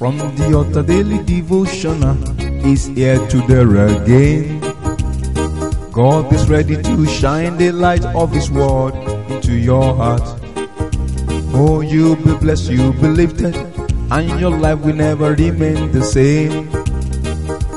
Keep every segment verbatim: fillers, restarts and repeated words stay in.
From the Altar Daily Devotional is here to there again. God is ready to shine the light of His Word into your heart. Oh, you'll be blessed, you'll be lifted, and your life will never remain the same.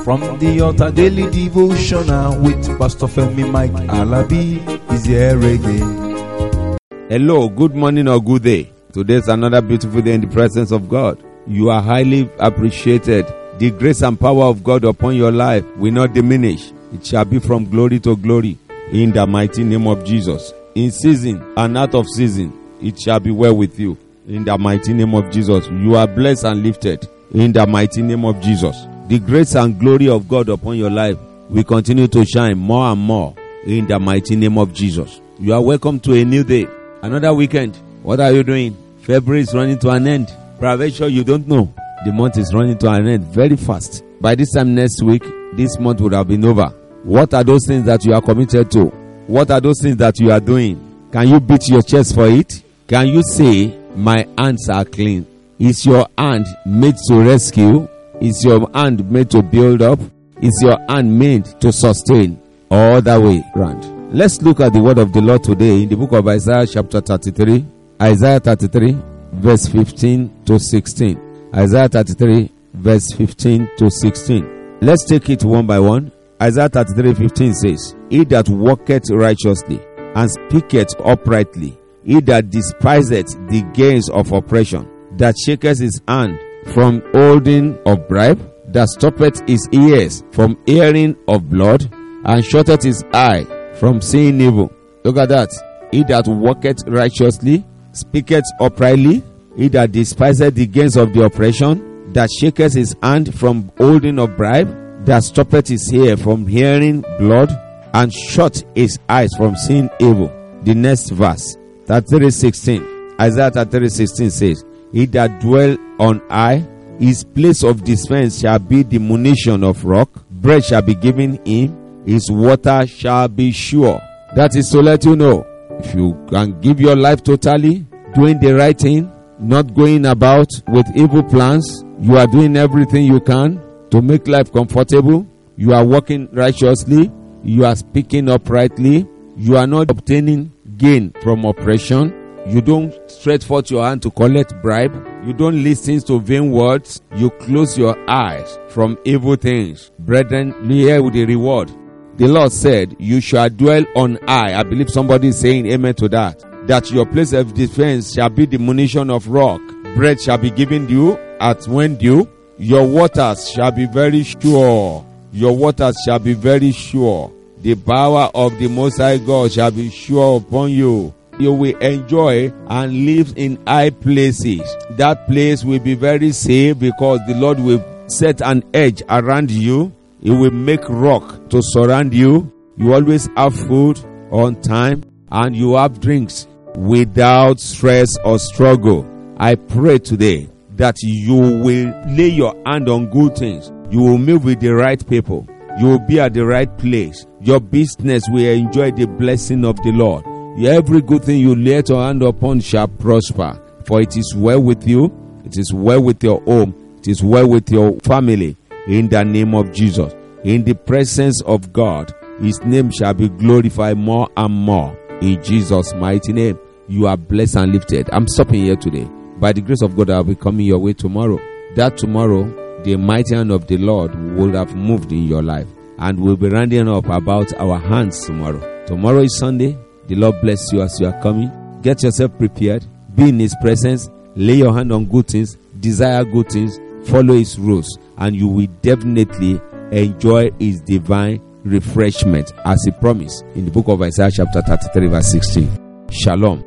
From the Altar Daily Devotional with Pastor Femi Michael Abhi is here again. Hello, good morning or good day. Today's another beautiful day in the presence of God. You are highly appreciated. The grace and power of God upon your life will not diminish. It shall be from glory to glory in the mighty name of Jesus. In season and out of season, it shall be well with you in the mighty name of Jesus. You are blessed and lifted in the mighty name of Jesus. The grace and glory of God upon your life will continue to shine more and more in the mighty name of Jesus. You are welcome to a new day, another weekend. What are you doing? February is running to an end. Probably sure you don't know. The month is running to an end very fast. By this time next week, this month would have been over. What are those things that you are committed to? What are those things that you are doing? Can you beat your chest for it? Can you say, my hands are clean? Is your hand made to rescue? Is your hand made to build up? Is your hand made to sustain? All that way round. Let's look at the word of the Lord today in the book of Isaiah chapter thirty-three. Isaiah thirty-three. Verse fifteen to sixteen. Isaiah thirty-three, verse fifteen to sixteen. Let's take it one by one. Isaiah thirty-three, fifteen says, He that walketh righteously and speaketh uprightly, he that despiseth the gains of oppression, that shaketh his hand from holding of bribe, that stoppeth his ears from hearing of blood, and shutteth his eye from seeing evil. Look at that. He that walketh righteously, speaketh uprightly, he that despiseth the gains of the oppression, that shaketh his hand from holding of bribe, that stoppeth his ear from hearing blood, and shut his eyes from seeing evil. The next verse, thirty-three sixteen. Isaiah thirty-three sixteen says, He that dwell on high, his place of defense shall be the munition of rock, bread shall be given him, his water shall be sure. That is to let you know, if you can give your life totally, doing the right thing, not going about with evil plans, you are doing everything you can to make life comfortable, you are walking righteously, you are speaking uprightly, you are not obtaining gain from oppression, you don't stretch forth your hand to collect bribe, you don't listen to vain words, you close your eyes from evil things. Brethren, be here with the reward. The Lord said, you shall dwell on high. I believe somebody is saying amen to that. That your place of defense shall be the munition of rock. Bread shall be given you at when due. Your waters shall be very sure. Your waters shall be very sure. The power of the Most High God shall be sure upon you. You will enjoy and live in high places. That place will be very safe because the Lord will set an edge around you. It will make rock to surround you. You always have food on time and you have drinks without stress or struggle. I pray today that you will lay your hand on good things. You will meet with the right people. You will be at the right place. Your business will enjoy the blessing of the Lord. Every good thing you lay your hand upon shall prosper. For it is well with you. It is well with your home. It is well with your family. In the name of Jesus, in the presence of God, His name shall be glorified more and more. In Jesus' mighty name, you are blessed and lifted. I'm stopping here today. By the grace of God, I'll be coming your way tomorrow. That tomorrow, the mighty hand of the Lord will have moved in your life. And we'll be rounding up about our hands tomorrow. Tomorrow is Sunday. The Lord bless you as you are coming. Get yourself prepared. Be in His presence. Lay your hand on good things. Desire good things. Follow His rules, and you will definitely enjoy His divine refreshment as He promised in the book of Isaiah chapter thirty-three verse sixteen. Shalom.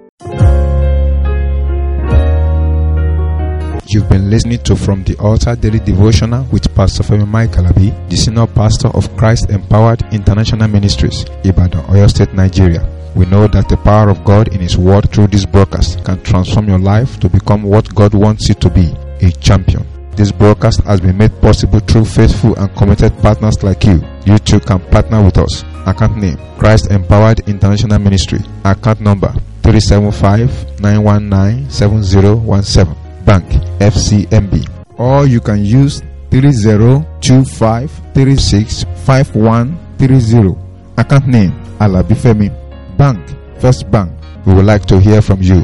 You've been listening to From the Altar Daily Devotional with Pastor Femi Michael Abhi, the Senior Pastor of Christ Empowered International Ministries, Ibadan, Oyo State, Nigeria. We know that the power of God in His Word through this broadcast can transform your life to become what God wants you to be, a champion. This broadcast has been made possible through faithful and committed partners like you. You too can partner with us. Account name, Christ Empowered International Ministry. Account number, three seven five, nine one nine, seven zero one seven. Bank, F C M B. or you can use three zero two five three six five one three zero. Account name Alabi Femi. Bank First Bank. We would like to hear from you.